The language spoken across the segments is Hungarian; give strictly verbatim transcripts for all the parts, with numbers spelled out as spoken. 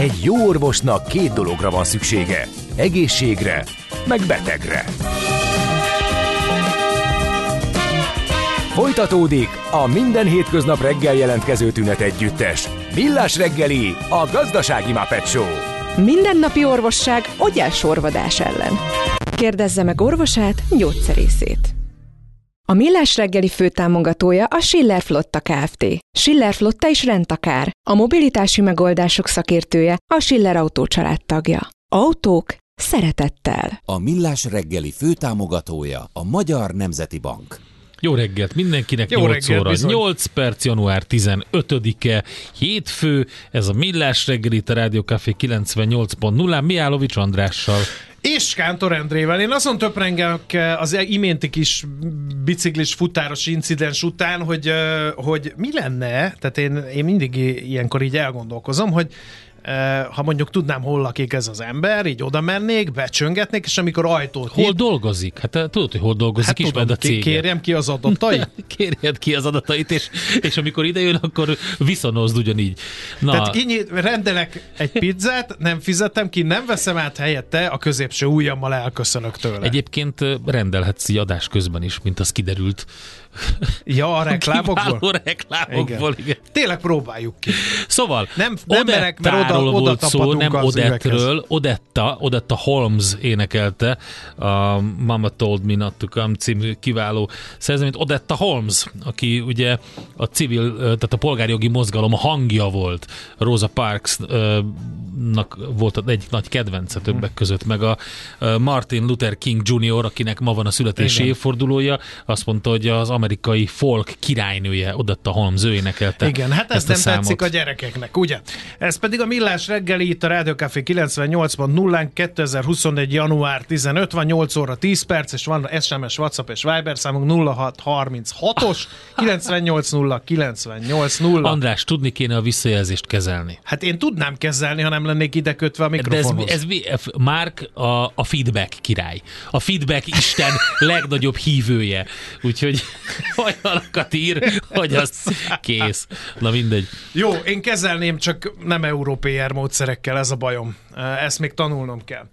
Egy jó orvosnak két dologra van szüksége. Egészségre, meg betegre. Folytatódik a minden hétköznap reggel jelentkező tünet együttes. Millásreggeli, a gazdasági Muppet Show. Mindennapi orvosság ogyásorvadás ellen. Kérdezze meg orvosát, gyógyszerészét. A Millás reggeli főtámogatója a Schiller Flotta Kft. Schiller Flotta is rendtakár, a mobilitási megoldások szakértője, a Schiller Autó család tagja. Autók szeretettel. A Millás reggeli főtámogatója a Magyar Nemzeti Bank. Jó reggelt mindenkinek, jó nyolc reggelt, óra, bizony. nyolc perc, január tizenötödike, hétfő, ez a Millás reggeli, a Rádió Café kilencvennyolc pont nulla, Mijálovics Andrással. És Kántor Endrével. Én azon töprengek az iménti kis biciklis futáros incidens után, hogy, hogy mi lenne, tehát én, én mindig ilyenkor így elgondolkozom, hogy ha mondjuk tudnám, hol lakik ez az ember, így oda mennék, becsöngetnék, és amikor ajtót... Hol hit... dolgozik? Hát tudod, hogy hol dolgozik, hát ismerd a céget. Kérjem ki az adatait? Kérjed ki az adatait, és, és amikor ide jön, akkor viszonozd ugyanígy. Na. Tehát így rendelek egy pizzát, nem fizetem ki, nem veszem át helyette, a középső ujjammal elköszönök tőle. Egyébként rendelhetsz így adás közben is, mint az kiderült. Ja, a reklámokból? A reklámokból, igen. igen. Tényleg próbáljuk ki. Szóval, nem, nem merek, mert oda, oda volt szó, nem Odettről. Odetta, Odetta Holmes énekelte a Mama Told Me Not to Come című kiváló szerzeményt. Odetta Holmes, aki ugye a civil, tehát a polgárjogi mozgalom hangja volt. Rosa Parksnak volt egy nagy kedvence többek között, meg a Martin Luther King junior, akinek ma van a születési évfordulója, azt mondta, hogy az amerikai folk királynője, Odetta Holmes, ő énekelte. Igen, hát ezt, ezt nem számot. Tetszik a gyerekeknek, ugye? Ez pedig a Millás reggeli, itt a Rádió Café kilencvennyolc pont nullán, kétezer-huszonegy. január tizenötödike van, nyolc óra tíz perc, és van es em es, WhatsApp és Viber számunk nulla hat harminchat-os kilencvennyolc nulla kilencvennyolc nulla. András, tudni kéne a visszajelzést kezelni. Hát én tudnám kezelni, ha nem lennék ide kötve a mikrofonhoz. De ez, ez Márk a, a feedback király. A feedback Isten legnagyobb hívője. Úgyhogy olyanokat ír, hogy az kész. Na mindegy. Jó, én kezelném, csak nem európai módszerekkel, ez a bajom. Ezt még tanulnom kell.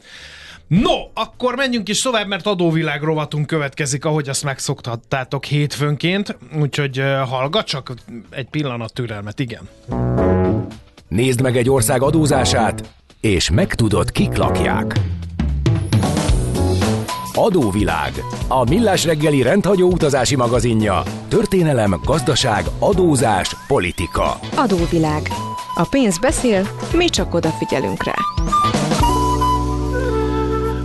No, akkor menjünk is tovább, mert adóvilág rovatunk következik, ahogy azt megszoktattátok hétfőnként, úgyhogy hallgassak egy pillanat türelmet, igen. Nézd meg egy ország adózását, és megtudod, kik lakják. Adóvilág, a Millás reggeli rendhagyó utazási magazinja. Történelem, gazdaság, adózás, politika. Adóvilág. A pénz beszél, mi csak odafigyelünk rá.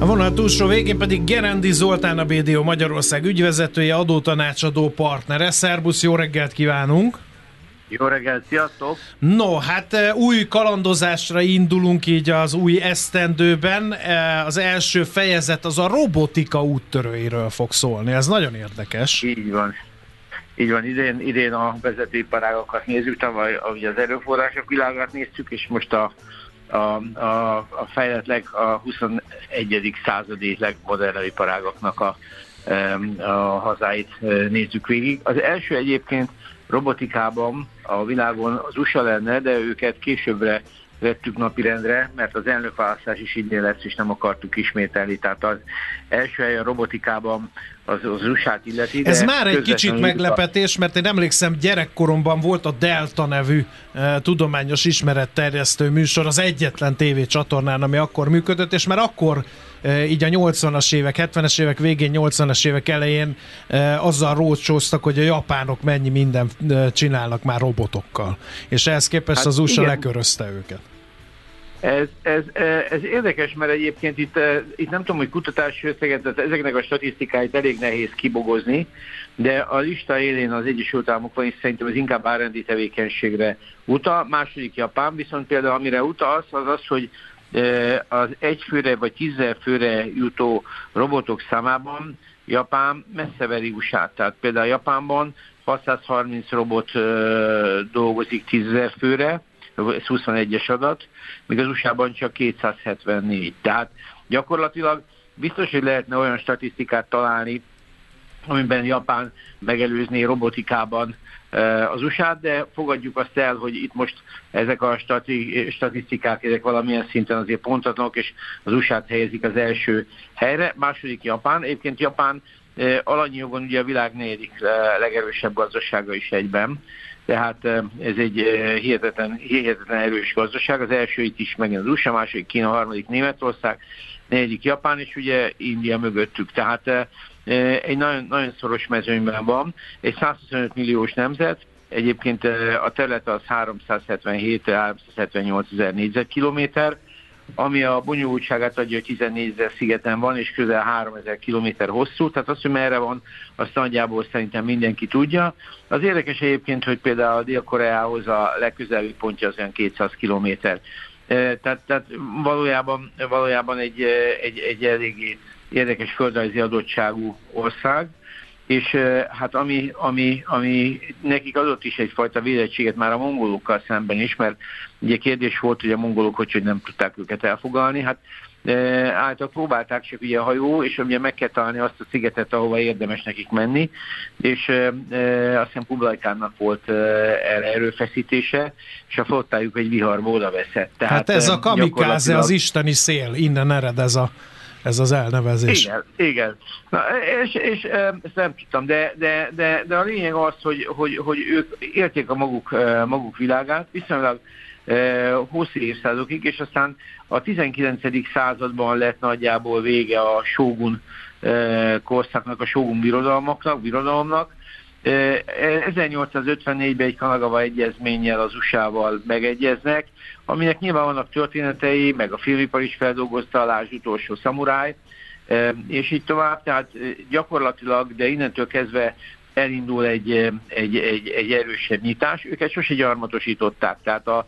A vonal túlsó végén pedig Gerendi Zoltán, a bé dé o Magyarország ügyvezetője, adótanácsadó partnere. Szerbusz, jó reggelt kívánunk! Jó reggelt, sziasztok! No, hát új kalandozásra indulunk így az új esztendőben. Az első fejezet az a robotika úttörőiről fog szólni. Ez nagyon érdekes. Így van. Így van, idén, idén a vezetőiparágokat nézzük, tavaly az erőforrások világát néztük, és most a, a, a, a fejlett leg, a huszonegyedik századi legmodernebb iparágoknak a, a hazáit nézzük végig. Az első egyébként robotikában a világon az u es á lenne, de őket későbbre vettük napirendre, mert az elnökválasztás is idén lesz, és nem akartuk ismételni. Tehát az első helyen robotikában az, az u es á-t illeti. Ez már egy kicsit meglepetés, mert én emlékszem, gyerekkoromban volt a Delta nevű e, tudományos ismeretterjesztő műsor, az egyetlen tévécsatornán, ami akkor működött, és már akkor e, így a nyolcvanas évek, hetvenes évek végén, nyolcvanas évek elején e, azzal rócsóztak, hogy a japánok mennyi mindent e, csinálnak már robotokkal. És ehhez képest hát az u es á igen. lekörözte őket. Ez, ez, ez érdekes, mert egyébként itt, itt nem tudom, hogy kutatási összeget, tehát ezeknek a statisztikáit elég nehéz kibogozni, de a lista élén az Egyesült Államokban is szerintem ez inkább er end dé tevékenységre utal. Második Japán, viszont például amire utalsz, az az, hogy az egy főre vagy tízzel főre jutó robotok számában Japán messze veri u es á-t. Tehát például Japánban hatszázharminc robot dolgozik tízzel főre, ez huszonegyes adat, míg az u es á-ban csak kétszázhetvennégy. Tehát gyakorlatilag biztos, hogy lehetne olyan statisztikát találni, amiben Japán megelőzné robotikában az u es á-t, de fogadjuk azt el, hogy itt most ezek a stati- statisztikák ezek valamilyen szinten azért pontatlanok, és az u es á-t helyezik az első helyre. Második Japán. Egyébként Japán alanyi jogon ugye a világ negyedik legerősebb gazdasága is egyben. Tehát ez egy hihetetlen, hihetetlen erős gazdaság. Az első itt is megint az u es á, második Kína, harmadik Németország, negyedik Japán, és ugye India mögöttük. Tehát egy nagyon, nagyon szoros mezőnyben van, egy százhuszonöt milliós nemzet, egyébként a terület az háromszázhetvenhét-háromszázhetvennyolc ezer négyzetkilométer, ami a bonyolultságát adja, hogy tizennégy ezer szigeten van, és közel háromezer kilométer hosszú, tehát azt, hogy merre van, azt nagyjából szerintem mindenki tudja. Az érdekes egyébként, hogy például a Dél-Koreához a legközelebbi pontja az olyan kétszáz kilométer. Tehát, tehát valójában, valójában egy, egy, egy eléggé érdekes földrajzi adottságú ország, és hát ami, ami, ami nekik adott is egyfajta védettséget már a mongolokkal szemben is, mert ugye kérdés volt, hogy a mongolok hogy, hogy nem tudták őket elfoglalni, hát által próbálták, csak ugye a hajó, és ugye meg kell találni azt a szigetet, ahova érdemes nekik menni, és e, azt hiszem Kublajkánnak volt e, erőfeszítése, és a flottájuk egy viharba odaveszett. Tehát hát ez a kamikáze, gyakorlatilag... az isteni szél, innen ered ez a Ez az elnevezés. Igen, igen. Na, és, és ezt nem tudtam, de, de, de, de a lényeg az, hogy, hogy, hogy ők érték a maguk, maguk világát viszonylag hosszú évszázadokig, és aztán a tizenkilencedik században lett nagyjából vége a sógun korszaknak, a sógun birodalmaknak, birodalomnak. ezernyolcszázötvennégyben egy Kanagawa egyezménnyel az u es á-val megegyeznek, aminek nyilván vannak történetei, meg a filmipar is feldolgozta, lásd utolsó szamuráj, és így tovább, tehát gyakorlatilag, de innentől kezdve elindul egy, egy, egy, egy erősebb nyitás, őket sose gyarmatosították, tehát a,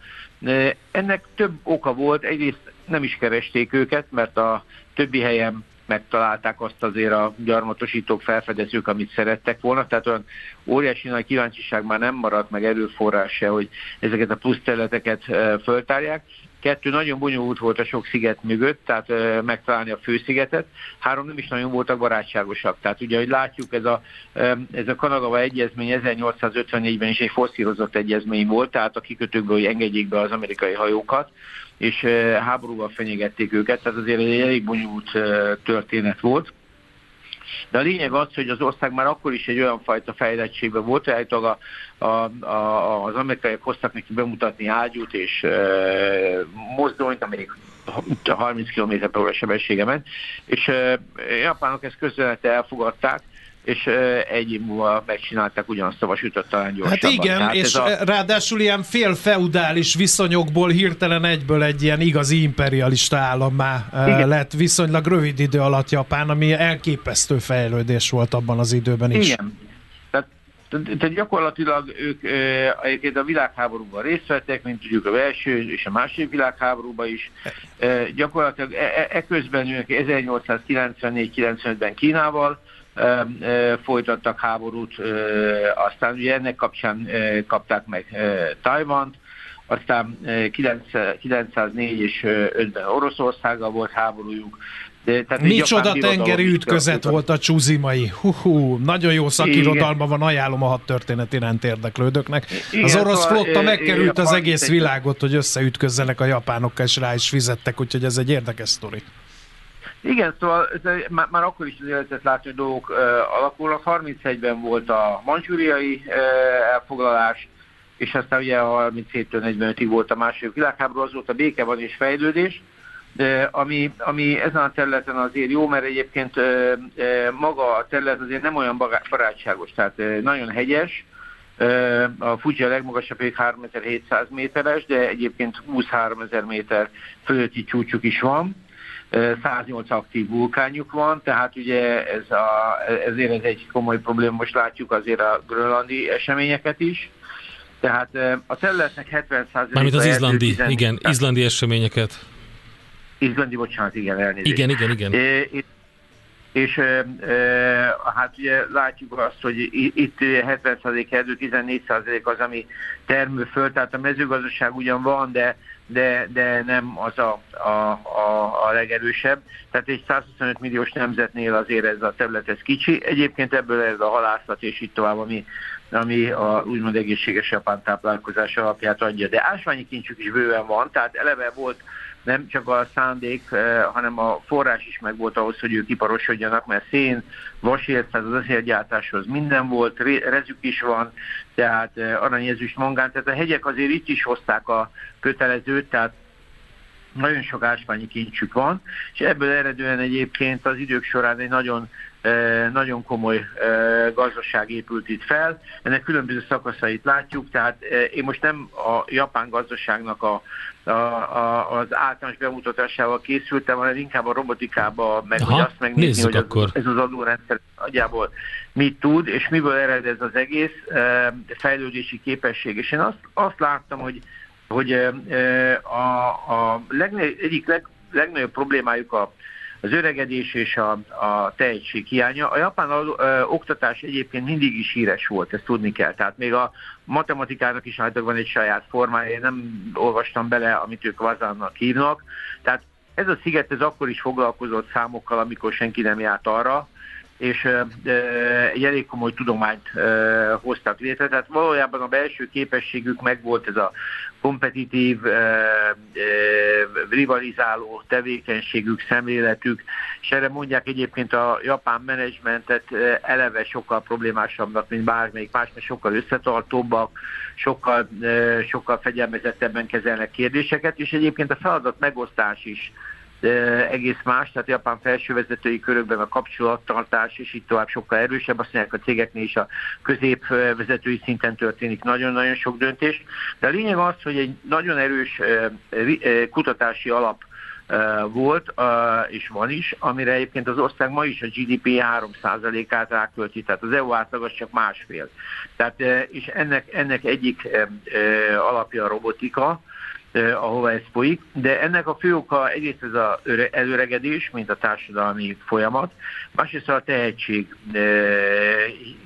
ennek több oka volt, egyrészt nem is keresték őket, mert a többi helyen megtalálták azt azért a gyarmatosítók, felfedezők, amit szerettek volna, tehát olyan óriási nagy kíváncsiság már nem maradt, meg erőforrás se, hogy ezeket a plusz területeket föltárják. Kettő, nagyon bonyolult volt a sok sziget mögött, tehát e, megtalálni a főszigetet. Három, nem is nagyon voltak barátságosak. Tehát ugye, hogy látjuk, ez a, e, ez a Kanagawa egyezmény ezernyolcszázötvennégyben is egy forszírozott egyezmény volt, tehát a kikötőkből, hogy engedjék be az amerikai hajókat, és e, háborúval fenyegették őket, tehát azért egy elég bonyolult e, történet volt. De a lényeg az, hogy az ország már akkor is egy olyan fajta fejlettségben volt, hogy a, a, a, az amerikaiak hoztak neki bemutatni ágyút és e, mozdonyt, amelyik harminc kilométer per órás sebessége ment, és e, japánok ezt közvetlenül elfogadták, és egy év múlva megcsinálták ugyanazt a vasütöt, talán gyorsabban. Hát igen, hát és a... ráadásul ilyen félfeudális viszonyokból hirtelen egyből egy ilyen igazi imperialista állammá igen. lett viszonylag rövid idő alatt Japán, ami elképesztő fejlődés volt abban az időben is. Igen. Tehát, tehát gyakorlatilag ők egyébként a világháborúban részt vettek, mint tudjuk a első és a második világháborúban is. Gyakorlatilag eközben e- ők ezernyolcszázkilencvennégy-kilencvenötben Kínával folytattak háborút, aztán ugye ennek kapcsán kapták meg Tajvant, aztán kilencszáznégy és ötben Oroszországgal volt háborújuk. Tehát micsoda tengeri ütközet volt a csúzimai. Hú, nagyon jó szakirodalma van, ajánlom a hadtörténet iránt érdeklődőknek. Igen, az orosz flotta megkerült igen, az egész világot, hogy összeütközzenek a japánokkal, és rá is fizettek, úgyhogy ez egy érdekes sztori. Igen, szóval már, már akkor is az életet látni, hogy dolgok uh, alakulnak. harmincegyben volt a mandzsúriai uh, elfoglalás, és aztán ugye a harminchéttől negyvenötig volt a második világháború, azóta béke van és fejlődés, de ami, ami ezen a területen azért jó, mert egyébként uh, uh, maga a terület azért nem olyan barátságos, tehát uh, nagyon hegyes. A Fuji a legmagasabb pedig háromezer-hétszáz méteres, de egyébként huszonháromezer méter fölötti csúcsuk is van. száznyolc aktív vulkánjuk van, tehát ugye ez a, ezért ez egy komoly probléma, most látjuk azért a grönlandi eseményeket is. Tehát a területnek hetven százaléka... Mármint az izlandi, tizenegy igen, izlandi eseményeket. Izlandi, bocsánat, igen, elnézést. Igen, igen, igen. É, és és e, hát ugye látjuk azt, hogy itt hetven százalék erdő, tizennégy százalék az, ami termőföld, tehát a mezőgazdaság ugyan van, de, de, de nem az a, a, a, a legerősebb. Tehát egy százhuszonöt milliós nemzetnél azért ez a terület ez kicsi. Egyébként ebből ez a halászat és így tovább, ami, ami a úgymond egészséges japán táplálkozás alapját adja. De ásványi kincsük is bőven van, tehát eleve volt nem csak a szándék, hanem a forrás is meg volt ahhoz, hogy ők iparosodjanak, mert szén, vasért, tehát az acélgyártáshoz minden volt, rezük is van, tehát aranyezüst, mangán, tehát a hegyek azért itt is hozták a kötelezőt, tehát nagyon sok ásványi kincsük van, és ebből eredően egyébként az idők során egy nagyon, nagyon komoly gazdaság épült itt fel. Ennek különböző szakaszait látjuk, tehát én most nem a japán gazdaságnak a, a, a, az általános bemutatásával készültem, hanem inkább a robotikába, meg aha, hogy azt megnézni, hogy az, ez az adórendszer nagyjából mit tud, és miből ered ez az egész fejlődési képesség. És én azt, azt láttam, hogy hogy a, a legne, egyik leg, legnagyobb problémájuk a, az öregedés és a, a tehetség hiánya. A japán a, ö, oktatás egyébként mindig is híres volt, ezt tudni kell. Tehát még a matematikának is állítólag van egy saját formája, én nem olvastam bele, amit ők vazánnak hívnak. Tehát ez a sziget ez akkor is foglalkozott számokkal, amikor senki nem járt arra, és egy elég komoly tudományt hoztak létre. Tehát valójában a belső képességük megvolt, ez a kompetitív, rivalizáló tevékenységük, szemléletük, és erre mondják egyébként a japán menedzsmentet eleve sokkal problémásabbnak, mint bármelyik más, mert sokkal összetartóbbak, sokkal, sokkal fegyelmezettebben kezelnek kérdéseket, és egyébként a feladat megosztás is egész más, tehát japán felsővezetői körökben a kapcsolattartás és így tovább sokkal erősebb, azt mondják a cégeknél is a középvezetői szinten történik nagyon-nagyon sok döntés, de a lényeg az, hogy egy nagyon erős kutatási alap volt, és van is, amire egyébként az ország ma is a gé dé pé három százalékát rákölti, tehát az é u átlag az csak másfél. Tehát, és ennek, ennek egyik alapja a robotika, ahova ez folyik, de ennek a fő oka egyrészt ez az előregedés, mint a társadalmi folyamat, másrészt a tehetség e,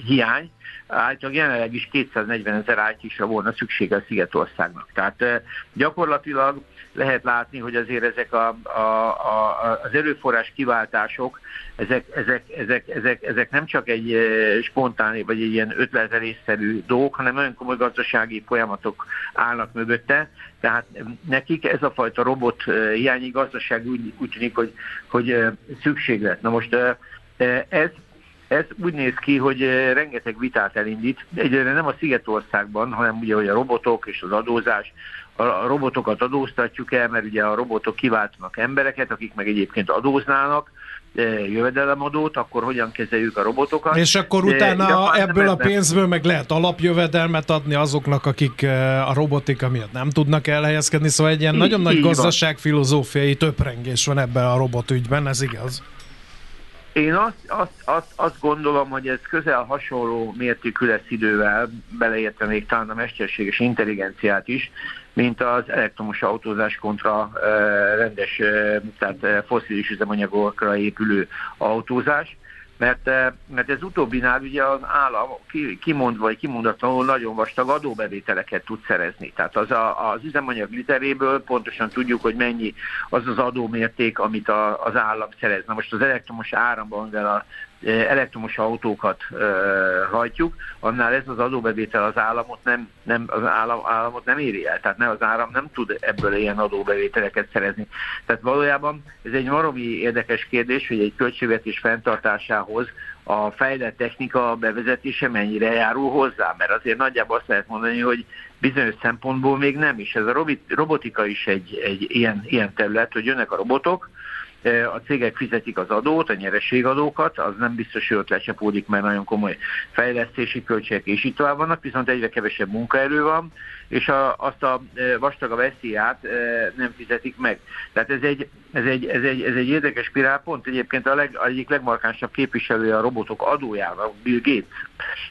hiány, általában jelenleg is kétszáznegyven ezer i té-sra volna szüksége a Szigetországnak. Tehát e, gyakorlatilag lehet látni, hogy azért ezek a, a, a, az erőforrás kiváltások, ezek, ezek, ezek, ezek, ezek nem csak egy e, spontán vagy egy ilyen ötletelésszerű dolgok, hanem nagyon komoly gazdasági folyamatok állnak mögötte, tehát nekik ez a fajta robot hiányi gazdaság úgy, úgy tűnik, hogy, hogy szükség lett. Na most ez, ez úgy néz ki, hogy rengeteg vitát elindít, egyre nem a Szigetországban, hanem ugye, hogy a robotok és az adózás, a robotokat adóztatjuk el, mert ugye a robotok kiváltanak embereket, akik meg egyébként adóznának, jövedelemadót, akkor hogyan kezeljük a robotokat. És akkor utána de, ebből a pénzből meg lehet alapjövedelmet adni azoknak, akik a robotika miatt nem tudnak elhelyezkedni, szóval egy ilyen így, nagyon így nagy gazdaságfilozófiai töprengés van ebben a robotügyben, ez igaz? Én azt, azt, azt, azt gondolom, hogy ez közel hasonló mértékű lesz idővel, beleértve még talán a mesterséges intelligenciát is, mint az elektromos autózás kontra uh, rendes, uh, tehát uh, fosszilis üzemanyagokra épülő autózás, mert, uh, mert ez utóbbinál ugye az állam kimondva vagy kimondatlanul nagyon vastag adóbevételeket tud szerezni. Tehát az, a, az üzemanyag literéből pontosan tudjuk, hogy mennyi az az adómérték, amit a, az állam szerez. Na most az elektromos áramban, amivel a elektromos autókat uh, hajtjuk, annál ez az adóbevétel az államot nem, nem, az állam, államot nem éri el, tehát ne, az állam nem tud ebből ilyen adóbevételeket szerezni. Tehát valójában ez egy maromi érdekes kérdés, hogy egy költségvetés fenntartásához a fejlett technika bevezetése mennyire járul hozzá, mert azért nagyjából azt lehet mondani, hogy bizonyos szempontból még nem is. Ez a robotika is egy, egy ilyen, ilyen terület, hogy jönnek a robotok, a cégek fizetik az adót, a nyereségadókat, az nem biztos, hogy ott lecsapódik, mert nagyon komoly fejlesztési költségek és így tovább vannak, viszont egyre kevesebb munkaerő van, és a, azt a vastag a veszélyát nem fizetik meg. Tehát ez egy, Ez egy, ez egy, ez egy érdekes spirálpont. Egyébként a leg, egyik legmarkánsabb képviselője a robotok adójának, Bill Gates.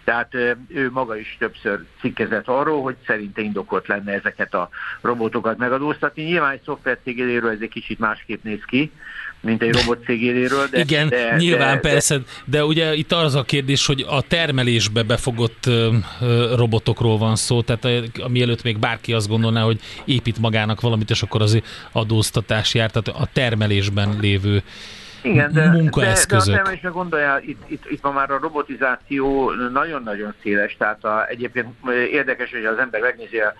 Tehát ő maga is többször cikkezett arról, hogy szerinte indokolt lenne ezeket a robotokat megadóztatni. Nyilván egy szoftvercégéről ez egy kicsit másképp néz ki, mint egy robotcégéről. De, igen, de, nyilván de, persze, de, de ugye itt az a kérdés, hogy a termelésbe befogott ö, ö, robotokról van szó, tehát mielőtt még bárki azt gondolná, hogy épít magának valamit, és akkor az adóztatás jár, tehát a termelésben lévő igen, de, munkaeszközök. De, de a termelésben gondoljál, itt, itt, itt ma már a robotizáció nagyon-nagyon széles, tehát a, egyébként érdekes, hogy az ember megnézi a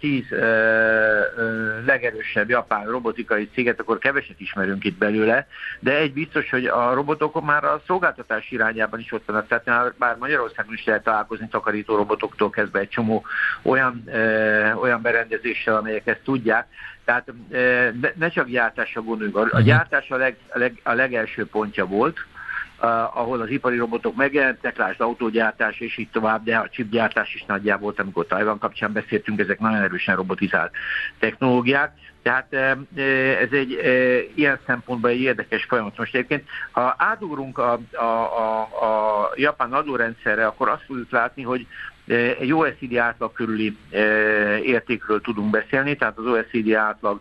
tíz uh, uh, legerősebb japán robotikai céget, akkor keveset ismerünk itt belőle, de egy biztos, hogy a robotok már a szolgáltatás irányában is ott vannak, tehát bár Magyarországon is lehet találkozni takarító robotoktól kezdve egy csomó olyan, uh, olyan berendezéssel, amelyek ezt tudják, tehát uh, ne csak gyártásra gondoljunk, a, a gyártás a, leg, a, leg, a legelső pontja volt, Uh, ahol az ipari robotok megjelentek, lásd autógyártás és így tovább, de a chipgyártás is nagyjából volt, amikor Tajvan kapcsán beszéltünk, ezek nagyon erősen robotizált technológiák. Tehát ez egy ilyen szempontból egy érdekes folyamat. Most egyébként, ha átugrunk a, a, a, a japán adórendszerre, akkor azt fogjuk látni, hogy egy o e cé dé átlag körüli értékről tudunk beszélni, tehát az o e cé dé átlag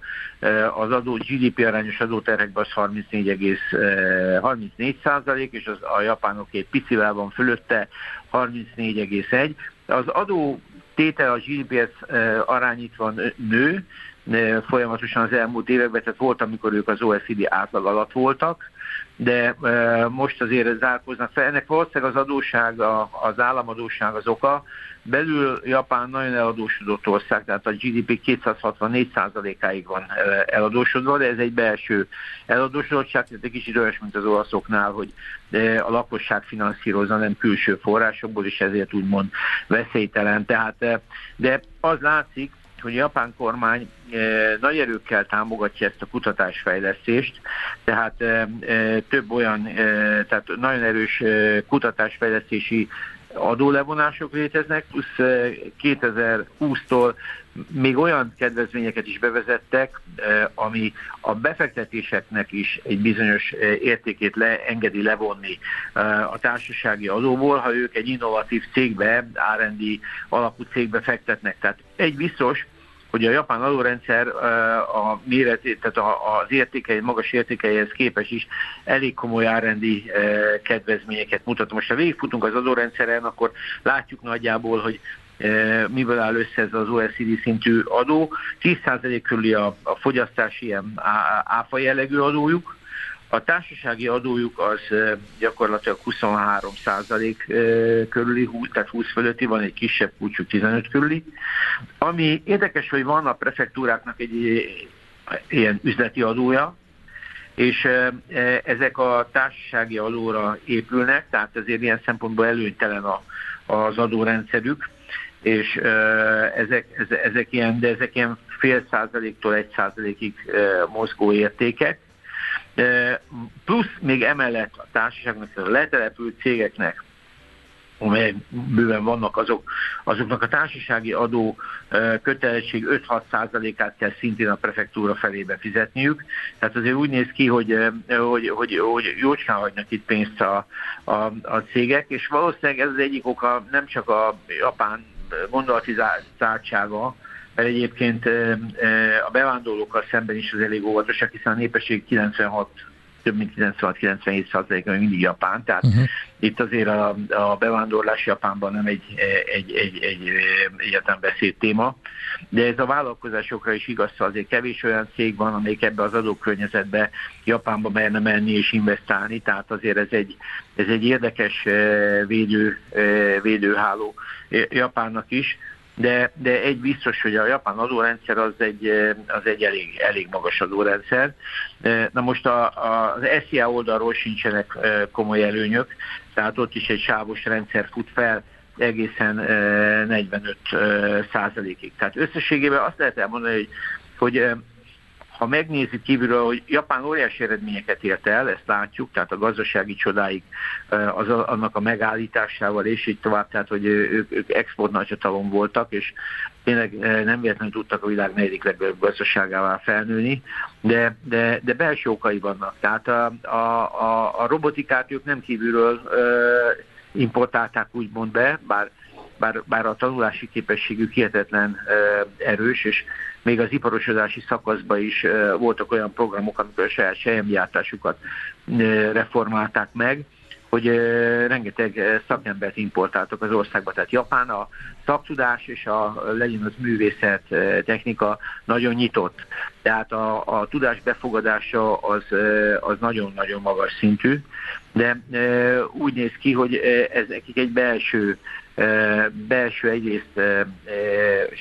az adó gé dé pé arányos adóterhekben az harmincnégy egész harmincnégy százalék, és az a japánok egy picivel van fölötte harmincnégy egész egy. Az adó tétel a gé dé pé-hez arányítva nő folyamatosan az elmúlt években, tehát volt, amikor ők az o e cé dé átlag alatt voltak, de e, most azért zárkoznak fel. Ennek valószínűleg az adósság, a, az államadósság az oka. Belül Japán nagyon eladósodott ország, tehát a gé dé pé kétszázhatvannégy százalékáig van eladósodva, de ez egy belső eladósodottság, tehát egy kicsit olyas, mint az olaszoknál, hogy a lakosság finanszírozza, nem külső forrásokból, és ezért úgymond veszélytelen. Tehát, de az látszik, hogy a japán kormány eh, nagy erőkkel támogatja ezt a kutatásfejlesztést, tehát eh, több olyan, eh, tehát nagyon erős eh, kutatásfejlesztési adólevonások léteznek, plusz eh, kétezerhúsztól még olyan kedvezményeket is bevezettek, eh, ami a befektetéseknek is egy bizonyos eh, értékét le, engedi levonni eh, a társasági adóból, ha ők egy innovatív cégbe, er end dé alapú cégbe fektetnek. Tehát egy biztos, hogy a japán adórendszer a méretét, tehát az értékei, magas értékeihez képest is elég komoly árendi kedvezményeket mutat. Most ha végigfutunk az adórendszeren, akkor látjuk nagyjából, hogy miből áll össze ez az o e cé dé szintű adó. tíz százalék körüli a fogyasztási ilyen áfa jellegű adójuk. A társasági adójuk az gyakorlatilag huszonhárom százalék körüli, tehát húsz fölötti, van egy kisebb kulcsú tizenöt körüli. Ami érdekes, hogy van a prefektúráknak egy ilyen üzleti adója, és ezek a társasági adóra épülnek, tehát ezért ilyen szempontból előnytelen a, az adórendszerük, és ezek, ezek, ilyen, de ezek ilyen fél százaléktól egy százalékig mozgó értékek. Plusz még emellett a társaságnak, a letelepült cégeknek, amely bőven vannak, azok, azoknak a társasági adó kötelezettség öt-hat százalékát kell szintén a prefektúra felébe fizetniük. Tehát azért úgy néz ki, hogy, hogy, hogy, hogy jócskán hagynak itt pénzt a, a, a cégek, és valószínűleg ez az egyik oka nem csak a japán gondolatizáltsága, mert egyébként a bevándorlókkal szemben is az elég óvatosak, hiszen a népesség kilencvenhat, több mint kilencvenhat-kilencvenhét százaléka mindig Japán, tehát uh-huh. Itt azért a, a bevándorlás Japánban nem egy, egy, egy, egy egyetlen beszéd téma, de ez a vállalkozásokra is igaz, azért kevés olyan cég van, amelyik ebbe az adókörnyezetbe Japánba merne menni és investálni, tehát azért ez egy, ez egy érdekes védő, védőháló Japánnak is. De, de egy biztos, hogy a japán adórendszer az egy, az egy elég, elég magas adórendszer. Na most a, a, az es zé á oldalról sincsenek komoly előnyök, tehát ott is egy sávos rendszer fut fel egészen negyvenöt százalékig. Tehát összességében azt lehet elmondani, hogy, hogy ha megnézzük kívülről, hogy Japán óriási eredményeket ért el, ezt látjuk, tehát a gazdasági csodáig az, annak a megállításával, és így tovább, tehát hogy ők, ők exportnagyhatalom voltak, és tényleg nem véletlenül tudtak a világ negyedik legnagyobb gazdaságává felnőni, de, de, de belső okai vannak. Tehát a, a, a robotikát ők nem kívülről importálták úgymond be, bár Bár, bár a tanulási képességük hihetetlen uh, erős, és még az iparosodási szakaszban is uh, voltak olyan programok, amikor a saját sejemgyártásukat uh, reformálták meg, hogy uh, rengeteg uh, szakembert importáltak az országba. Tehát Japán a szaktudás és a legyen az művészet, uh, technika nagyon nyitott. Tehát a, a tudás befogadása az, uh, az nagyon-nagyon magas szintű, de uh, úgy néz ki, hogy uh, ez nekik egy belső belső egyrészt e, e,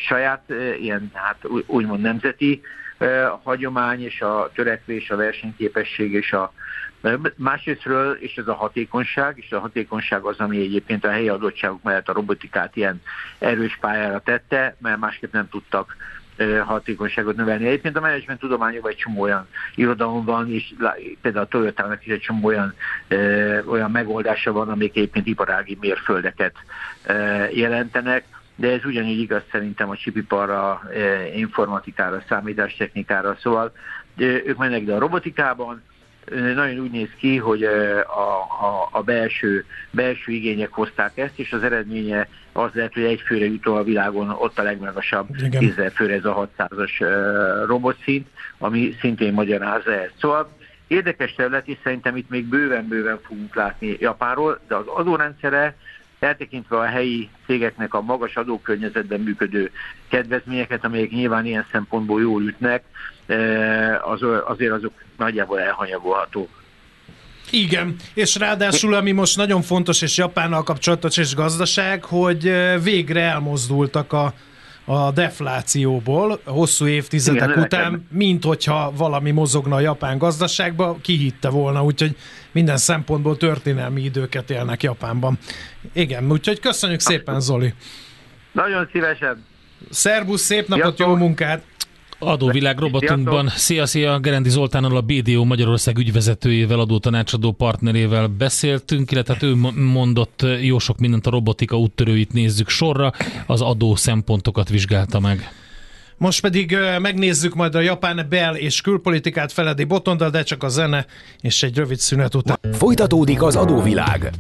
saját, e, ilyen hát úgymond nemzeti e, hagyomány és a törekvés, a versenyképesség és a másrésztről, és ez a hatékonyság, és a hatékonyság az, ami egyébként a helyi adottságok mellett a robotikát ilyen erős pályára tette, mert másképp nem tudtak hatékonyságot növelni. Egyébként a menedzsment tudományokban egy csomó olyan irodalom van, és például a Toyotának is egy csomó olyan, ö, olyan megoldása van, amik egyébként iparági mérföldeket ö, jelentenek, de ez ugyanígy igaz szerintem a csipiparra, ö, informatikára, számítástechnikára, szóval ö, ők mennek, de a robotikában ö, nagyon úgy néz ki, hogy ö, a, a, a belső, belső igények hozták ezt, és az eredménye az lehet, hogy egy főre jutó a világon, ott a legmagasabb tízezer főre ez a hatszázas uh, robotszint, ami szintén magyarázza ezt. Szóval érdekes terület, és szerintem itt még bőven-bőven fogunk látni Japánról, de az adórendszere, eltekintve a helyi cégeknek a magas adókörnyezetben működő kedvezményeket, amelyek nyilván ilyen szempontból jól ütnek, az, azért azok nagyjából elhanyagolhatók. Igen, és ráadásul, ami most nagyon fontos, és Japánnal kapcsolatos és gazdaság, hogy végre elmozdultak a, a deflációból hosszú évtizedek Igen, után, mint hogyha valami mozogna a japán gazdaságba, kihitte volna, úgyhogy minden szempontból történelmi időket élnek Japánban. Igen, úgyhogy köszönjük szépen, Zoli. Nagyon szívesen. Szervusz, szép napot, jó munkát! Adóvilág robotunkban. Szia, szia! Gerendi Zoltánnal, a bé dé o Magyarország ügyvezetőjével, adótanácsadó partnerével beszéltünk, illetve ő mondott jó sok mindent, a robotika úttörőit nézzük sorra, az adó szempontokat vizsgálta meg. Most pedig megnézzük majd a japán bel- és külpolitikát Feledy Botondal, de csak a zene és egy rövid szünet után. Folytatódik az Adóvilág,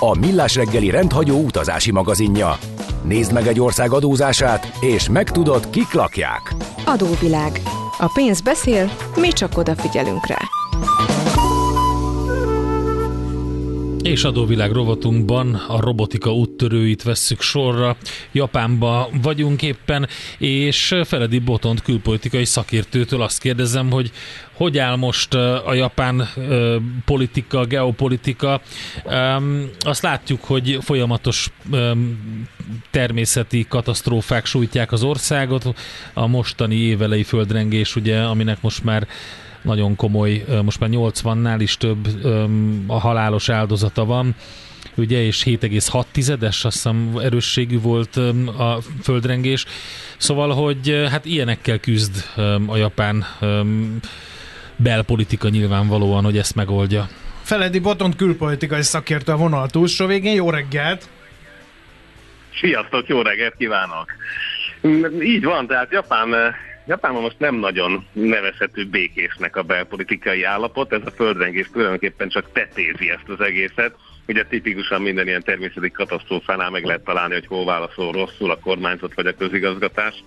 a Millás reggeli rendhagyó utazási magazinja. Nézd meg egy ország adózását, és megtudod, kik lakják. Adóvilág. A pénz beszél, mi csak odafigyelünk rá. És adóvilág rovatunkban a robotika úttörőit vesszük sorra. Japánba vagyunk éppen, és Feledy Botond külpolitikai szakértőtől azt kérdezem, hogy hogy áll most a japán politika, geopolitika. Azt látjuk, hogy folyamatos természeti katasztrófák sújtják az országot. A mostani évelei földrengés, ugye, aminek most már nagyon komoly, most már nyolcvannál is több a halálos áldozata van, ugye, és hét egész hat tizedes, azt hiszem, erősségű volt a földrengés. Szóval, hogy hát ilyenekkel küzd a japán belpolitika nyilvánvalóan, hogy ezt megoldja. Feledy Botond külpolitikai szakértő a vonal túlsó végén. Jó reggelt! Sziasztok, jó reggelt kívánok! Így van, tehát Japán... Japánban most nem nagyon nevezhető békésnek a belpolitikai állapot, ez a földrengés tulajdonképpen csak tetézi ezt az egészet. Ugye tipikusan minden ilyen természeti katasztrófánál meg lehet találni, hogy hol válaszol rosszul a kormányzat vagy a közigazgatás,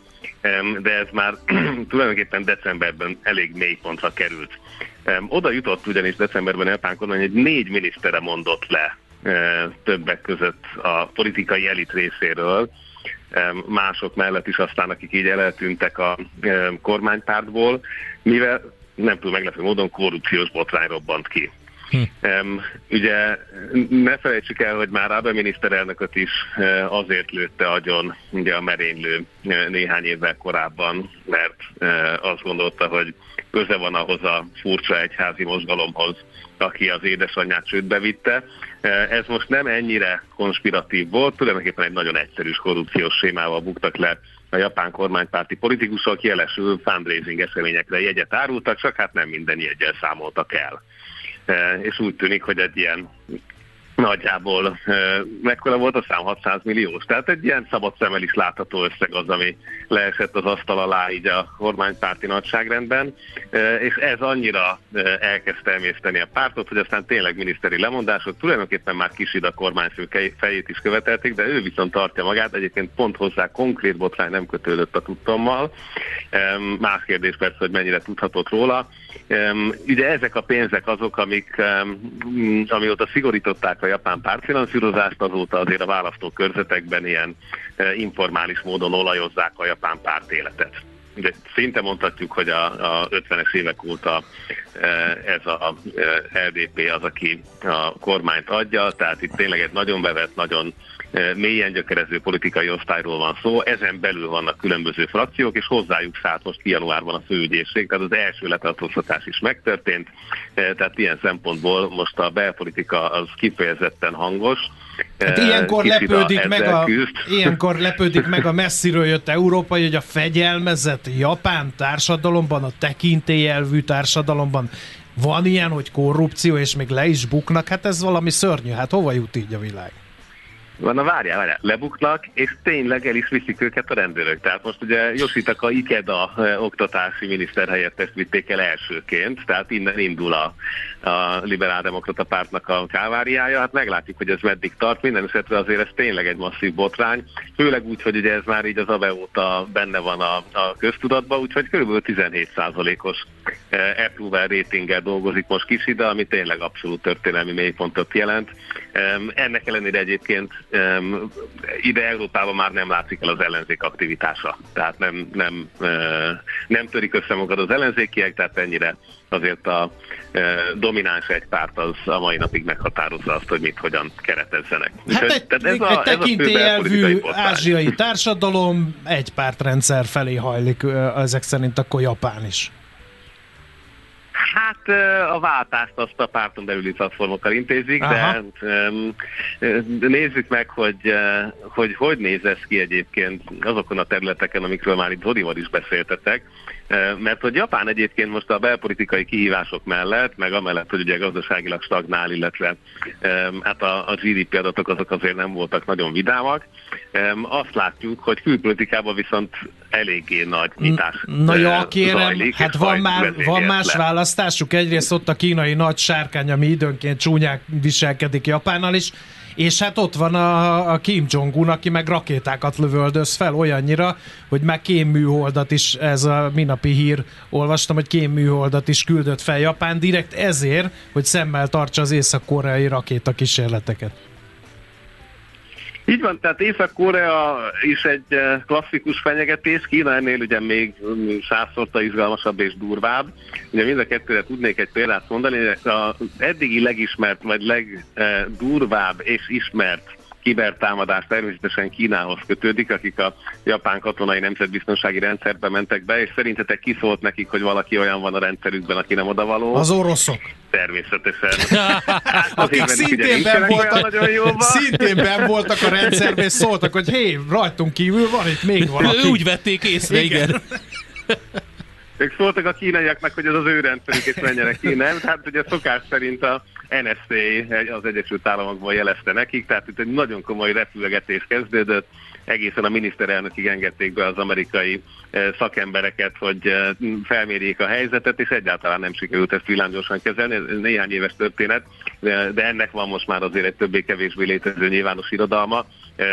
de ez már tulajdonképpen decemberben elég mély pontra került. Oda jutott ugyanis decemberben Japán kormány, hogy négy minisztere mondott le többek között a politikai elit részéről, mások mellett is aztán, akik így eltűntek a kormánypártból, mivel nem túl meglepő módon korrupciós botrány robbant ki. Hm. Ugye ne felejtsük el, hogy már Abe miniszterelnököt is azért lőtte agyon ugye a merénylő néhány évvel korábban, mert azt gondolta, hogy köze van ahhoz a furcsa egyházi mozgalomhoz, aki az édesanyját csődbe vitte. Ez most nem ennyire konspiratív volt, tulajdonképpen egy nagyon egyszerűs korrupciós sémával buktak le a japán kormánypárti politikusok jelesül fundraising eseményekre jegyet árultak, csak hát nem minden jeggyel számoltak el. És úgy tűnik, hogy egy ilyen nagyjából, mekkora volt a szám, hatszáz milliós, tehát egy ilyen szabad szemmel is látható összeg az, ami leesett az asztal alá így a kormánypárti nagyságrendben, és ez annyira elkezdte emészteni a pártot, hogy aztán tényleg miniszteri lemondások, tulajdonképpen már Kishida kormányfő fejét is követelték, de ő viszont tartja magát, egyébként pont hozzá konkrét botrány nem kötődött a tudtommal, más kérdés persze, hogy mennyire tudhatott róla. Ugye ezek a pénzek azok, amik, amióta szigorították a japán pártfinanszírozást, azóta azért a választókörzetekben ilyen informális módon olajozzák a japán párt életet. De szinte mondhatjuk, hogy a, a ötvenes évek óta ez a el dé pé az, aki a kormányt adja, tehát itt tényleg egy nagyon bevett, nagyon mélyen gyökerező politikai osztályról van szó, ezen belül vannak különböző frakciók, és hozzájuk szállt most januárban a főügyészség, tehát az első letartóztatás is megtörtént, tehát ilyen szempontból most a belpolitika az kifejezetten hangos. Hát ilyenkor, lepődik meg a, ilyenkor lepődik meg a messziről jött európai, hogy a fegyelmezett japán társadalomban, a tekintélyelvű társadalomban van ilyen, hogy korrupció, és még le is buknak, hát ez valami szörnyű, hát hova jut így a világ? Van a várjál, várjál, lebuknak, és tényleg el is viszik őket a rendőrök. Tehát most ugye Jositaka Ikeda oktatási miniszterhelyettest vitték el elsőként, tehát innen indul a, a liberáldemokrata pártnak a káváriája. Hát meglátjuk, hogy ez meddig tart, minden esetre azért ez tényleg egy masszív botrány, főleg úgy, hogy ugye ez már így az Abe óta benne van a, a köztudatban, úgyhogy körülbelül tizenhét százalékos approval ratinggel dolgozik most Kishida, ami tényleg abszolút történelmi mélypontot jelent. Ennek ellenére egyébként ide Európában már nem látszik el az ellenzék aktivitása. Tehát nem, nem, nem törik össze magad az ellenzékiek, tehát ennyire azért a domináns egy párt az a mai napig meghatározza azt, hogy mit, hogyan keretezzenek. Hát egy, tehát ez egy, a, egy tekintélyelvű ázsiai társadalom egy pártrendszer felé hajlik, ezek szerint akkor Japán is. Hát a váltást azt a párton belüli platformokkal intézik, aha, de nézzük meg, hogy, hogy hogy néz ez ki egyébként azokon a területeken, amikről már itt Zolival is beszéltetek, mert hogy Japán egyébként most a belpolitikai kihívások mellett, meg amellett, hogy ugye gazdaságilag stagnál, illetve hát a, a gé dé pé adatok azok azért nem voltak nagyon vidámak, azt látjuk, hogy külpolitikában viszont eléggé nagy nyitás. Na ja, kérem, zajlik, hát van már, van más választásuk, egyrészt ott a kínai nagy sárkány, ami időnként csúnyák viselkedik Japánnal is, és hát ott van a, a Kim Jong-un, aki meg rakétákat lövöldöz fel olyannyira, hogy már kémműholdat is, ez a minapi hír, olvastam, hogy kémműholdat is küldött fel Japán, direkt ezért, hogy szemmel tartsa az észak-koreai rakétakísérleteket. Így van, tehát Észak-Korea is egy klasszikus fenyegetés, Kína ennél ugye még százszorta izgalmasabb és durvább. Ugye mind a kettőre tudnék egy példát mondani, hogy az eddigi legismert, vagy legdurvább és ismert kibertámadás természetesen Kínához kötődik, akik a japán katonai nemzetbiztonsági rendszerbe mentek be, és szerintetek kiszólt nekik, hogy valaki olyan van a rendszerükben, aki nem odavaló? Az oroszok. Természetesen. Akik szintén ben voltak, szintén ben voltak a rendszerben, és szóltak, hogy hé, rajtunk kívül van itt még valaki. Úgy vették észre, igen. igen. Ők szóltak a kínaiaknak, hogy ez az ő rendszerük, és menjenek ki, nem? Hát ugye szokás szerint a en es á az Egyesült Államokban jelezte nekik, tehát itt egy nagyon komoly repülgetés kezdődött, egészen a miniszterelnökig engedték be az amerikai szakembereket, hogy felmérjék a helyzetet, és egyáltalán nem sikerült ezt villámgyorsan kezelni, ez néhány éves történet, de ennek van most már azért egy többé-kevésbé létező nyilvános irodalma,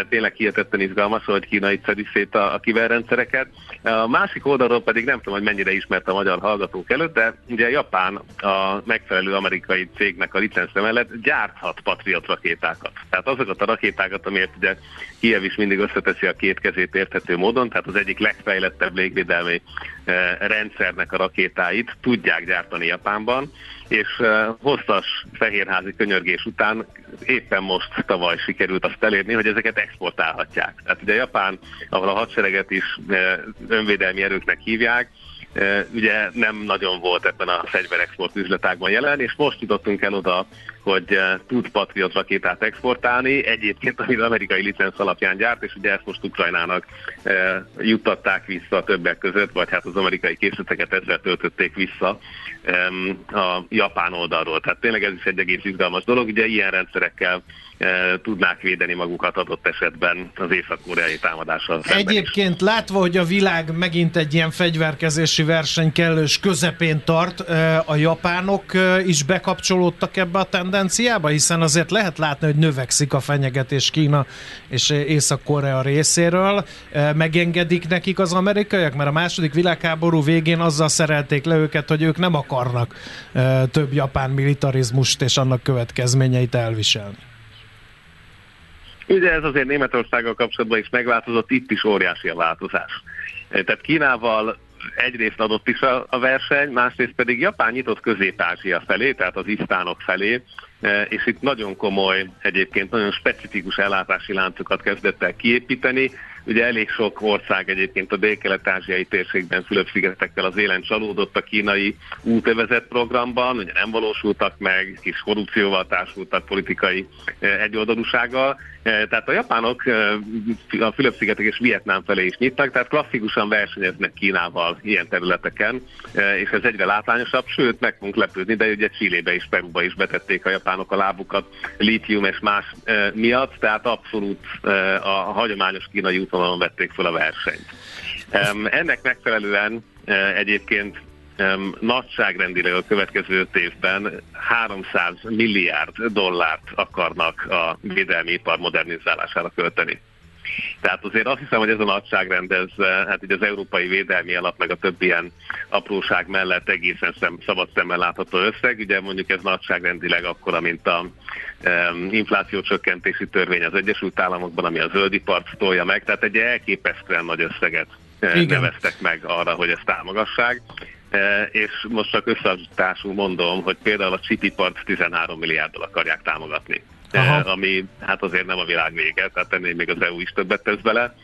tényleg hihetetlen izgalmas, hogy Kína itt szedi szét a, a kiberrendszereket. A másik oldalról pedig nem tudom, hogy mennyire ismert a magyar hallgatók előtt, de ugye Japán a megfelelő amerikai cégnek a licence mellett gyárthat Patriot rakétákat. Tehát azokat a rakétákat, amiért ugye Kiev is mindig összeteszi a két kezét érthető módon, tehát az egyik legfejlettebb légvédelmi rendszernek a rakétáit tudják gyártani Japánban, és hosszas fehérházi könyörgés után éppen most tavaly sikerült azt elérni, hogy ezeket exportálhatják. Tehát ugye Japán, ahol a hadsereget is önvédelmi erőknek hívják, ugye nem nagyon volt ebben a fegyverexport üzletágban jelen, és most jutottunk el oda, hogy tud Patriot rakétát exportálni, egyébként amit amerikai licenc alapján gyárt, és ugye ezt most Ukrajnának e, juttatták vissza többek között, vagy hát az amerikai készleteket ezzel töltötték vissza e, a japán oldalról. Tehát tényleg ez is egy egész izgalmas dolog, ugye ilyen rendszerekkel e, tudnák védeni magukat adott esetben az észak-koreai támadással. Egyébként is. Látva, hogy a világ megint egy ilyen fegyverkezési verseny kellős közepén tart, a japánok is bekapcsolódtak ebbe a tendenciába, hiszen azért lehet látni, hogy növekszik a fenyegetés Kína és Észak-Korea részéről. Megengedik nekik az amerikaiak? Mert a második világháború végén azzal szerelték le őket, hogy ők nem akarnak több japán militarizmust és annak következményeit elviselni. Ugye ez azért Németországgal kapcsolatban is megváltozott, itt is óriási a változás. Tehát Kínával egyrészt adott is a verseny, másrészt pedig Japán nyitott Közép-Ázsia felé, tehát az isztánok felé, és itt nagyon komoly, egyébként nagyon specifikus ellátási láncokat kezdett el kiépíteni. Ugye elég sok ország egyébként a dél-kelet-ázsiai térségben, Fülöp-szigetekkel az élen csalódott a kínai útövezet programban, ugye nem valósultak meg, kis korrupcióval társultak, politikai egyoldalúsággal. Tehát a japánok a Fülöp-szigetek és Vietnám felé is nyitnak, tehát klasszikusan versenyeznek Kínával ilyen területeken, és ez egyre látványosabb, sőt meg fogunk lepődni, de ugye Chilébe és Peruba is betették a japánok a lábukat lítium és más miatt, tehát abszolút a hagyományos kínai úton vették fel a versenyt. Ennek megfelelően egyébként nagyságrendileg a következő öt évben háromszáz milliárd dollárt akarnak a védelmi ipar modernizálására költeni. Tehát azért azt hiszem, hogy ez a nagyságrend, ez, hát ugye az európai védelmi alap, meg a több ilyen apróság mellett egészen szem, szabad szemmel látható összeg. Ugye mondjuk ez nagyságrendileg akkora, mint a um, inflációcsökkentési törvény az Egyesült Államokban, ami a zöldipart tolja meg, tehát egy elképesztően nagy összeget Igen. neveztek meg arra, hogy ezt támogassák. E, és most csak összehasonlításul mondom, hogy például a csipipart tizenhárom milliárddal akarják támogatni. Aha. Ami hát azért nem a világ vége, tehát ennél még az é u is többet tesz bele.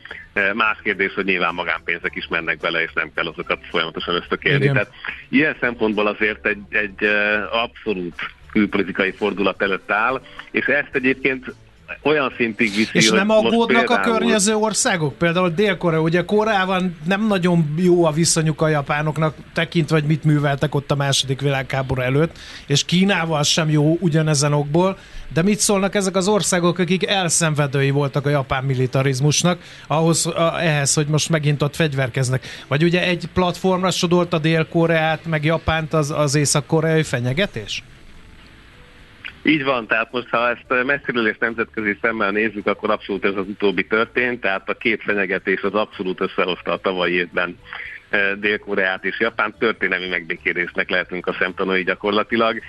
Más kérdés, hogy nyilván magánpénzek is mennek bele, és nem kell azokat folyamatosan ösztökélni. Tehát ilyen szempontból azért egy, egy abszolút külpolitikai fordulat előtt áll, és ezt egyébként olyan szintig viszi, és nem aggódnak például... a környező országok? Például Dél-Korea, ugye Koreában nem nagyon jó a viszonyuk a japánoknak, tekintve, hogy mit műveltek ott a második világháború előtt, és Kínával sem jó ugyanezen okból, de mit szólnak ezek az országok, akik elszenvedői voltak a japán militarizmusnak, ahhoz, a, ehhez, hogy most megint ott fegyverkeznek? Vagy ugye egy platformra sodolt a Dél-Koreát, meg Japánt az, az észak-koreai fenyegetés? Így van, tehát most ha ezt messziről és nemzetközi szemmel nézzük, akkor abszolút ez az utóbbi történt, tehát a két fenyegetés az abszolút összehozta a tavalyi évben Dél-Koreát és Japán, történelmi megbékélésnek lehetünk a szemtanúi gyakorlatilag.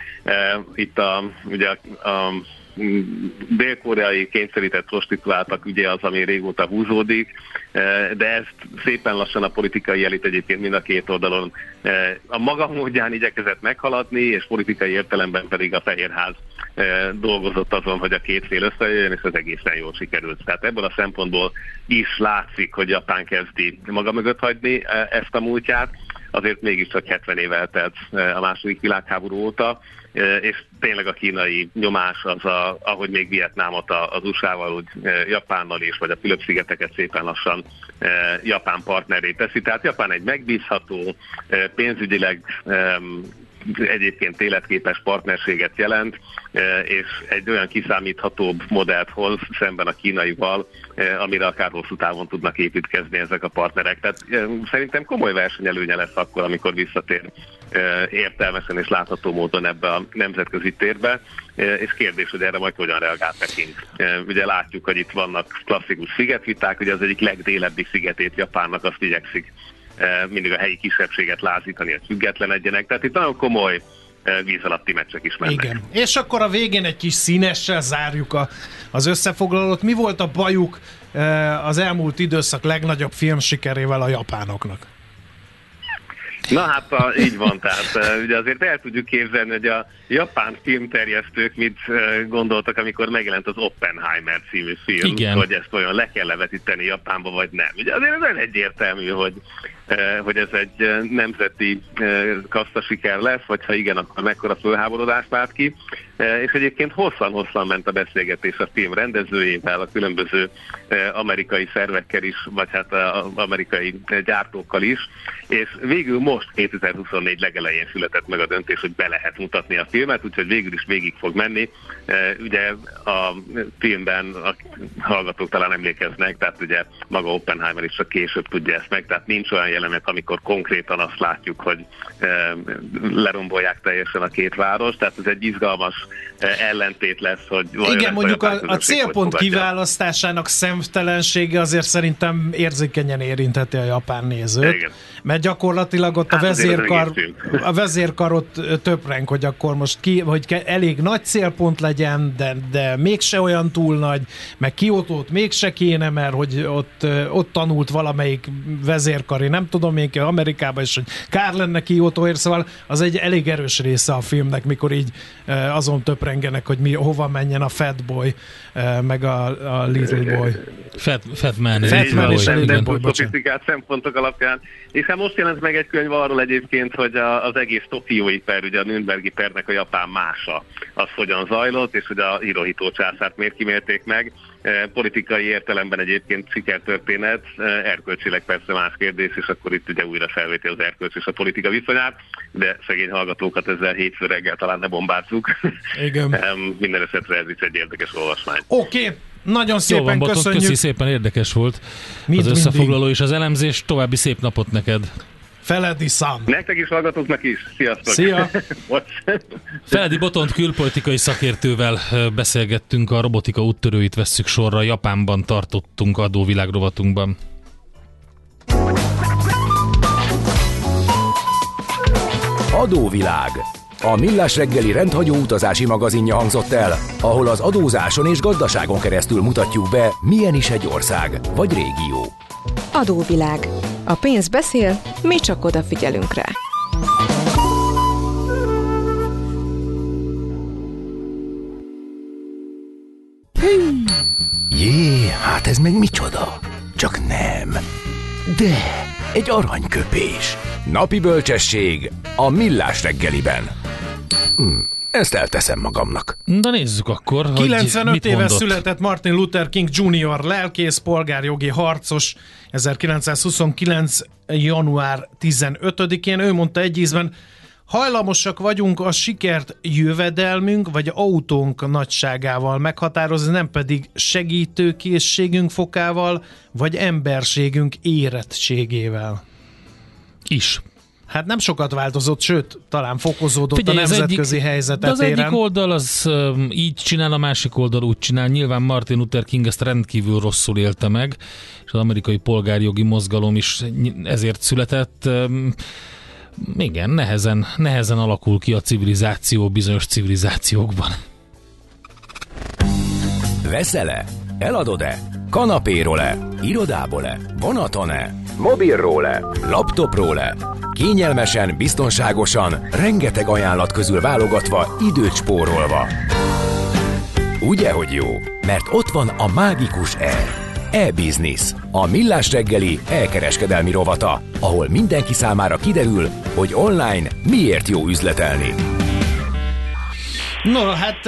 Itt a, ugye a, a dél-koreai kényszerített prostituáltak ügye az, ami régóta húzódik, de ezt szépen lassan a politikai elit egyébként mind a két oldalon a maga módján igyekezett meghaladni, és politikai értelemben pedig a Fehérház dolgozott azon, hogy a két fél összejöjjön, és ez egészen jól sikerült. Tehát ebből a szempontból is látszik, hogy Japán kezdi maga mögött hagyni ezt a múltját, azért mégiscsak hetven éve eltelt a második világháború óta, és tényleg a kínai nyomás az, a, ahogy még Vietnámot az u es á-val, úgy Japánnal is, vagy a Fülöp-szigeteket szépen lassan Japán partnerré teszi. Tehát Japán egy megbízható, pénzügyileg egyébként életképes partnerséget jelent, és egy olyan kiszámíthatóbb modellt hoz szemben a kínaival, amire akár hosszú távon tudnak építkezni ezek a partnerek. Tehát szerintem komoly versenyelőnye lesz akkor, amikor visszatér értelmesen és látható módon ebbe a nemzetközi térbe, és kérdés, hogy erre majd hogyan reagál Peking. Ugye látjuk, hogy itt vannak klasszikus szigetviták, ugye az egyik legdélebbi szigetét Japánnak azt igyekszik mindig a helyi kisebbséget lázítani, hogy függetlenedjenek. Tehát itt nagyon komoly víz alatti meccsek is mennek. Igen. És akkor a végén egy kis színessel zárjuk a, az összefoglalót. Mi volt a bajuk az elmúlt időszak legnagyobb filmsikerével a japánoknak? Na hát, a, így van, tehát ugye azért el tudjuk képzelni, hogy a japán filmterjesztők mit gondoltak, amikor megjelent az Oppenheimer című film, Igen. hogy ezt olyan le kell levetíteni Japánba, vagy nem. Ugye azért ez egyértelmű, hogy hogy ez egy nemzeti kasszasiker lesz, vagy ha igen, akkor mekkora fölháborodást vált ki. És egyébként hosszan-hosszan ment a beszélgetés a film rendezőjével, a különböző amerikai szervekkel is, vagy hát az amerikai gyártókkal is, és végül most kétezer-huszonnégy legelején született meg a döntés, hogy be lehet mutatni a filmet, úgyhogy végül is végig fog menni. Ugye a filmben a hallgatók talán emlékeznek, tehát ugye maga Oppenheimer is csak később tudja ezt meg, tehát nincs olyan jelenet, amikor konkrétan azt látjuk, hogy lerombolják teljesen a két várost, tehát ez egy izgalmas ellentét lesz, hogy... Igen, mondjuk a, a célpont kiválasztásának szemtelensége azért szerintem érzékenyen érintheti a japán nézőt. Igen. Mert gyakorlatilag ott hát a, vezérkar, a vezérkar ott töpreng, hogy akkor most ki, hogy elég nagy célpont legyen, de, de mégse olyan túl nagy, meg Kiotót mégse kéne, mert hogy ott, ott tanult valamelyik vezérkari, nem tudom én, Amerikában is, hogy kár lenne Kiotóért, szóval az egy elég erős része a filmnek, mikor így azon töprengenek, hogy mi, hova menjen a Fat Boy, meg a, a Little Boy. Fat, fat Man. Fat Man és a Little Boy, bocsánat. Szempontok alapján. És hát most jelent meg egy könyv arról egyébként, hogy az egész tokiói per, ugye a nürnbergi pernek a japán mása, az hogyan zajlott, és hogy a Hirohito császárt miért kimérték meg. Politikai értelemben egyébként sikertörténet, erkölcsileg persze más kérdés, és akkor itt ugye újra felvéti az erkölcs és a politika viszonyát, de szegény hallgatókat ezzel hétfő reggel talán ne bombázzuk. Igen. Minden esetre ez is egy érdekes olvasmány. Oké. Okay. Nagyon szépen van, Botond, köszönjük. Köszi szépen, érdekes volt Mind, az összefoglaló mindig. És az elemzés. További szép napot neked. Feledy szám. Nektek is, hallgatóknak is. Sziasztok. Szia. Feledy Botond külpolitikai szakértővel beszélgettünk, a robotika úttörőit vesszük sorra. Japánban tartottunk adóvilág rovatunkban. Adóvilág. A Millás reggeli rendhagyó utazási magazinja hangzott el, ahol az adózáson és gazdaságon keresztül mutatjuk be, milyen is egy ország vagy régió. Adóvilág. A pénz beszél, mi csak odafigyelünk rá. Jé, hát ez meg micsoda? Csak nem. De egy aranyköpés. Napi bölcsesség a Millás reggeliben. Hm, ezt elteszem magamnak. Na nézzük akkor, hogy kilencvenöt éve mondott. Született Martin Luther King junior lelkész, polgárjogi harcos ezerkilencszázhuszonkilenc. január tizenötödikén. Ő mondta egy ízben: hajlamosak vagyunk a sikert jövedelmünk vagy autónk nagyságával meghatározni, nem pedig segítőkészségünk fokával vagy emberségünk érettségével. Is. Hát nem sokat változott, sőt, talán fokozódott. Figyelj, a nemzetközi egyik, helyzetet az éren. Az egyik oldal az így csinál, a másik oldal úgy csinál. Nyilván Martin Luther King ezt rendkívül rosszul élte meg, és az amerikai polgárjogi mozgalom is ezért született. Igen, nehezen, nehezen alakul ki a civilizáció bizonyos civilizációkban. Veszel-e? Eladod-e? Kanapéról-e? Irodából-e? Vonaton-e? Mobilról-e? Laptopról-e? Kényelmesen, biztonságosan, rengeteg ajánlat közül válogatva, időt spórolva. Ugye, hogy jó? Mert ott van a mágikus E. E-Business, a Millás reggeli e-kereskedelmi rovata, ahol mindenki számára kiderül, hogy online miért jó üzletelni. No, hát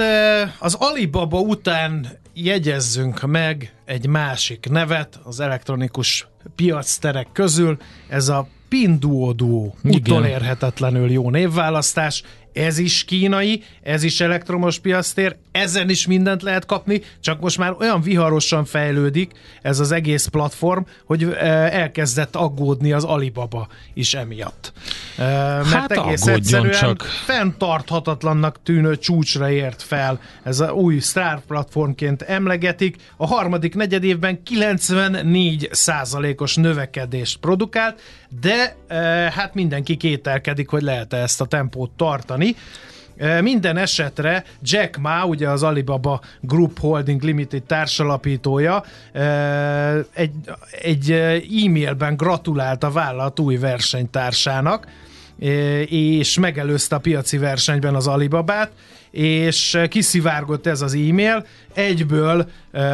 az Alibaba után jegyezzünk meg egy másik nevet az elektronikus piacterek közül, ez a Pinduoduo, utolérhetetlenül jó névválasztás. Ez is kínai, ez is elektromos piactér, ezen is mindent lehet kapni, csak most már olyan viharosan fejlődik ez az egész platform, hogy elkezdett aggódni az Alibaba is emiatt. Mert hát egész egyszerűen csak fenntarthatatlannak tűnő csúcsra ért fel. Ez a új sztár platformként emlegetik. A harmadik negyed évben kilencvennégy százalékos növekedést produkált, de hát mindenki kételkedik, hogy lehet-e ezt a tempót tartani. Minden esetre Jack Ma, ugye az Alibaba Group Holding Limited társalapítója, egy, egy e-mailben gratulált a vállalat új versenytársának, és megelőzte a piaci versenyben az Alibabát, és kiszivárgott ez az e-mail, egyből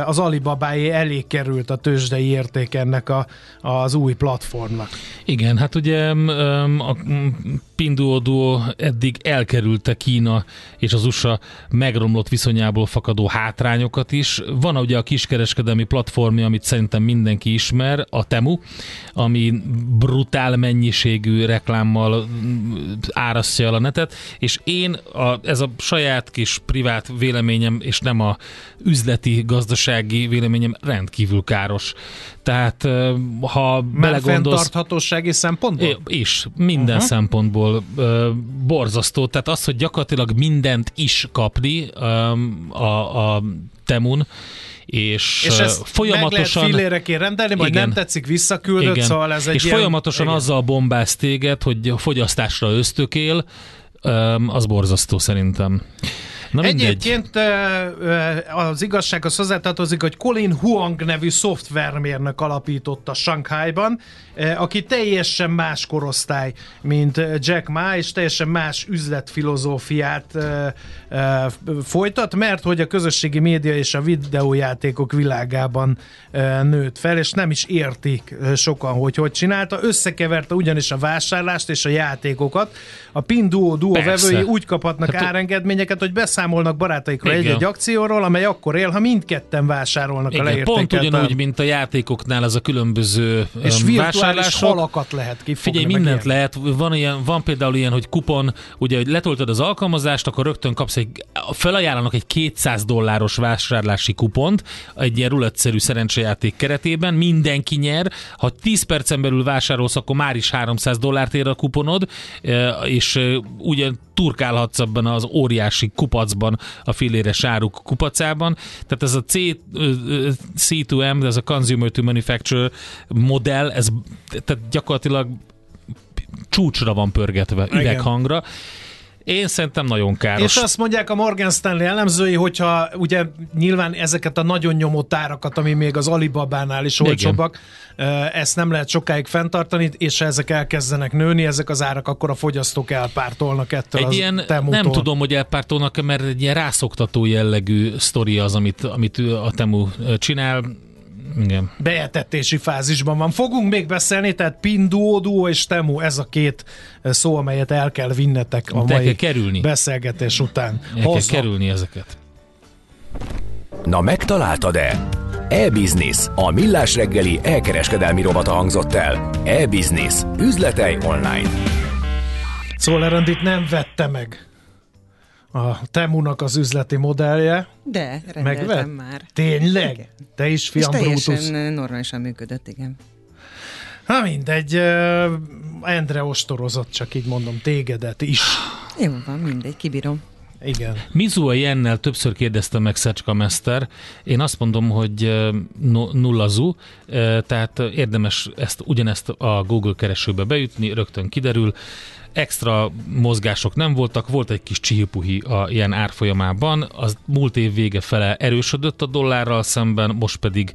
az Alibabáé elé került a tőzsdei érték ennek a, az új platformnak. Igen, hát ugye a Pinduoduo eddig elkerülte Kína és az u es á megromlott viszonyából fakadó hátrányokat is. Van ugye a kiskereskedelmi platformja, amit szerintem mindenki ismer, a Temu, ami brutál mennyiségű reklámmal árasztja el a netet, és én, a, ez a saját kis privát véleményem, és nem a üzleti, gazdasági véleményem, rendkívül káros. Tehát ha már belegondolsz... fenntarthatósági szempontból? Is, minden uh-huh. szempontból ö, borzasztó. Tehát az, hogy gyakorlatilag mindent is kapni ö, a, a Temun, és, és ezt folyamatosan meg lehet filléreként rendelni, majd igen, nem tetszik, visszaküldöd, igen. Szóval ez egy és ilyen... folyamatosan igen. azzal bombáz téged, hogy fogyasztásra ösztökél, az borzasztó szerintem. Na, egyébként az igazsághoz hozzátartozik, hogy Colin Huang nevű szoftvermérnök alapította Shanghai-ban, aki teljesen más korosztály, mint Jack Ma, és teljesen más üzletfilozófiát folytat, mert hogy a közösségi média és a videójátékok világában nőtt fel, és nem is értik sokan, hogy hogy csinálta. Összekeverte ugyanis a vásárlást és a játékokat. A Pinduoduo vevői úgy kaphatnak hát, árengedményeket, hogy beszállítják, számolnak barátaikra igen. egy-egy akcióról, amely akkor él, ha mindketten vásárolnak igen, a leértékelt. Pont ugyanúgy, a... mint a játékoknál ez a különböző és um, virtuális halakat lehet kifogni. Figyelj, mindent ilyen. lehet. Van, ilyen, van például ilyen, hogy kupon, ugye, hogy letöltöd az alkalmazást, akkor rögtön kapsz egy, felajánlanak egy kétszáz dolláros vásárlási kupont, egy ilyen rulettszerű szerencsejáték keretében, mindenki nyer, ha tíz percen belül vásárolsz, akkor már is háromszáz dollárt ér a kuponod, és ugye turkálhatsz abban az óriási kupacban, a filléres áruk kupacában. Tehát ez a C, C kettő M, ez a Consumer to Manufacturer modell, ez tehát gyakorlatilag csúcsra van pörgetve, üveghangra. Én szerintem nagyon káros. És azt mondják a Morgan Stanley elemzői, hogyha ugye nyilván ezeket a nagyon nyomott árakat, ami még az Alibabánál is olcsóbbak, ezt nem lehet sokáig fenntartani, és ha ezek elkezdenek nőni, ezek az árak, akkor a fogyasztók elpártolnak ettől egy az ilyen, Temutól. Nem tudom, hogy elpártolnak, mert egy ilyen rászoktató jellegű sztori az, amit, amit a Temu csinál. Igen. Bejelentési fázisban van. Fogunk még beszélni, tehát Pinduoduo és Temu, ez a két szó, amelyet el kell vinnetek a Te mai kerülni. beszélgetés után. El kell kerülni ezeket. Na, megtaláltad-e? E-Business, a Millás reggeli e-kereskedelmi rovata hangzott el. E-Business, üzletelj online. Szóval Erendit nem vette meg a Temunak az üzleti modellje. De, rendeltem Megved? már. Tényleg? Igen. Te is, fiam Brutus. És teljesen normálisan működött, igen. Na mindegy, Endre ostorozott, csak így mondom, tégedet is. Jó van, mindegy, kibírom. Igen. Mizuo Jennel többször kérdeztem meg Szecska Mester. Én azt mondom, hogy no, nullazú, tehát érdemes ezt, ugyanezt a Google keresőbe beütni, rögtön kiderül. Extra mozgások nem voltak, volt egy kis csihipuhi a ilyen árfolyamában, az múlt év vége fele erősödött a dollárral szemben, most pedig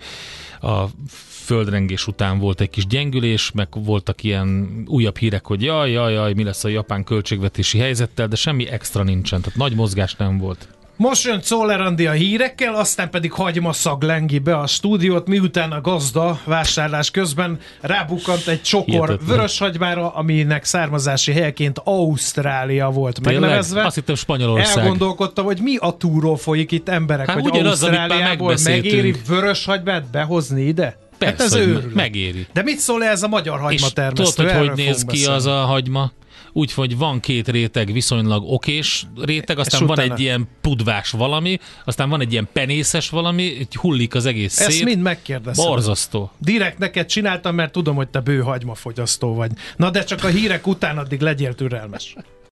a földrengés után volt egy kis gyengülés, meg voltak ilyen újabb hírek, hogy jaj, jaj, jaj, mi lesz a japán költségvetési helyzettel, de semmi extra nincsen, tehát nagy mozgás nem volt. Most jön Czoller Andi a hírekkel, aztán pedig hagymaszag lengi be a stúdiót, miután a gazda vásárlás közben rábukkant egy csokor vöröshagymára, aminek származási helyeként Ausztrália volt Tényleg? megnevezve. Azt hittem Spanyolország. Elgondolkodtam, hogy mi a túró folyik itt emberek, hát, hogy Ausztráliából megéri vöröshagymát behozni ide? Persze, hát ez őrület. Megéri. De mit szól ez a magyar hagymatermesztő? És tudod, hogy néz ki beszélni. Az a hagyma? Úgy, hogy van két réteg, viszonylag okés réteg, aztán van egy ilyen pudvás valami, aztán van egy ilyen penészes valami, így hullik az egész szét. Ezt mind megkérdezem. Borzasztó. Direkt neked csináltam, mert tudom, hogy te bő hagymafogyasztó vagy. Na de csak a hírek után, addig legyél türelmes.